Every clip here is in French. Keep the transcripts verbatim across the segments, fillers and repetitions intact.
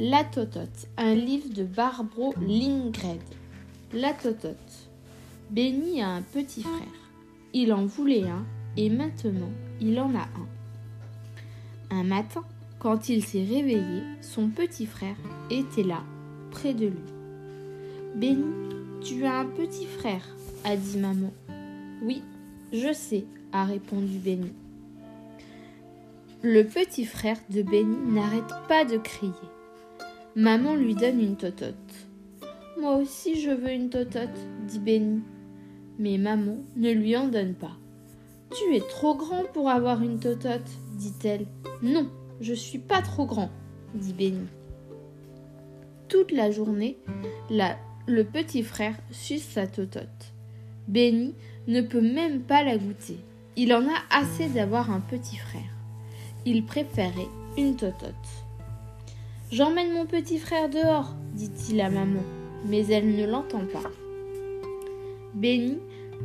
La tototte, un livre de Barbro Lindgren. La tototte. Benny a un petit frère. Il en voulait un et maintenant il en a un. Un matin, quand il s'est réveillé, son petit frère était là, près de lui. « Benny, tu as un petit frère » a dit maman. « Oui, je sais » a répondu Benny. Le petit frère de Benny n'arrête pas de crier. Maman lui donne une tototte. « Moi aussi je veux une tototte » dit Benny. Mais maman ne lui en donne pas. « Tu es trop grand pour avoir une tototte » dit-elle. « Non, je suis pas trop grand » dit Benny. Toute la journée, la, le petit frère suce sa tototte. Benny ne peut même pas la goûter. Il en a assez d'avoir un petit frère. Il préférait une tototte. « J'emmène mon petit frère dehors » dit-il à maman, mais elle ne l'entend pas. Benny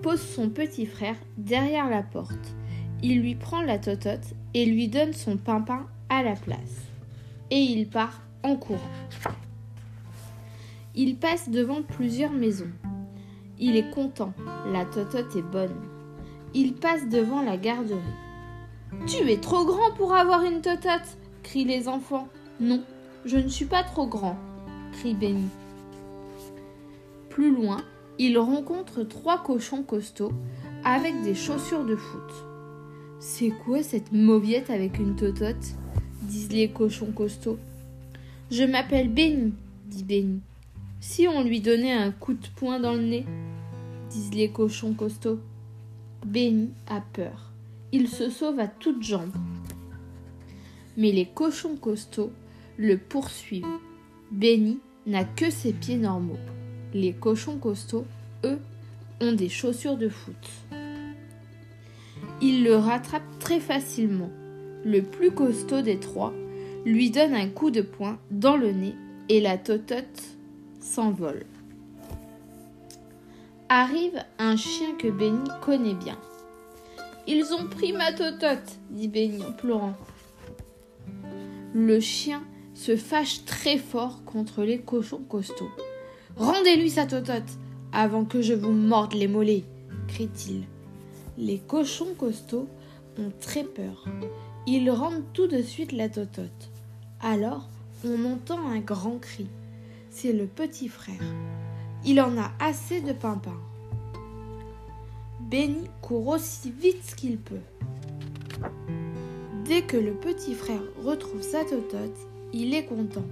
pose son petit frère derrière la porte. Il lui prend la tototte et lui donne son pimpin à la place. Et il part en courant. Il passe devant plusieurs maisons. Il est content, la tototte est bonne. Il passe devant la garderie. « Tu es trop grand pour avoir une tototte » crient les enfants. « Non, je ne suis pas trop grand », crie Benny. Plus loin, il rencontre trois cochons costauds avec des chaussures de foot. « C'est quoi cette mauviette avec une tototte ?» disent les cochons costauds. « Je m'appelle Benny » dit Benny. « Si on lui donnait un coup de poing dans le nez » disent les cochons costauds. Benny a peur. Il se sauve à toutes jambes. Mais les cochons costauds le poursuivent. Benny n'a que ses pieds normaux. Les cochons costauds, eux, ont des chaussures de foot. Il le rattrape très facilement. Le plus costaud des trois lui donne un coup de poing dans le nez et la tototte s'envole. Arrive un chien que Benny connaît bien. « Ils ont pris ma tototte » dit Benny en pleurant. Le chien se fâche très fort contre les cochons costauds. « Rendez-lui sa tototte avant que je vous morde les mollets » crie-t-il. Les cochons costauds ont très peur. Ils rendent tout de suite la tototte. Alors, on entend un grand cri. C'est le petit frère. Il en a assez de pimpin. Benny court aussi vite qu'il peut. Dès que le petit frère retrouve sa tototte, il est content.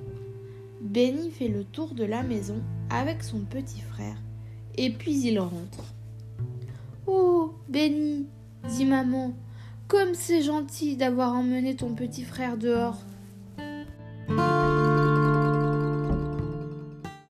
Benny fait le tour de la maison avec son petit frère et puis il rentre. « Oh, Benny » dit maman, « comme c'est gentil d'avoir emmené ton petit frère dehors. »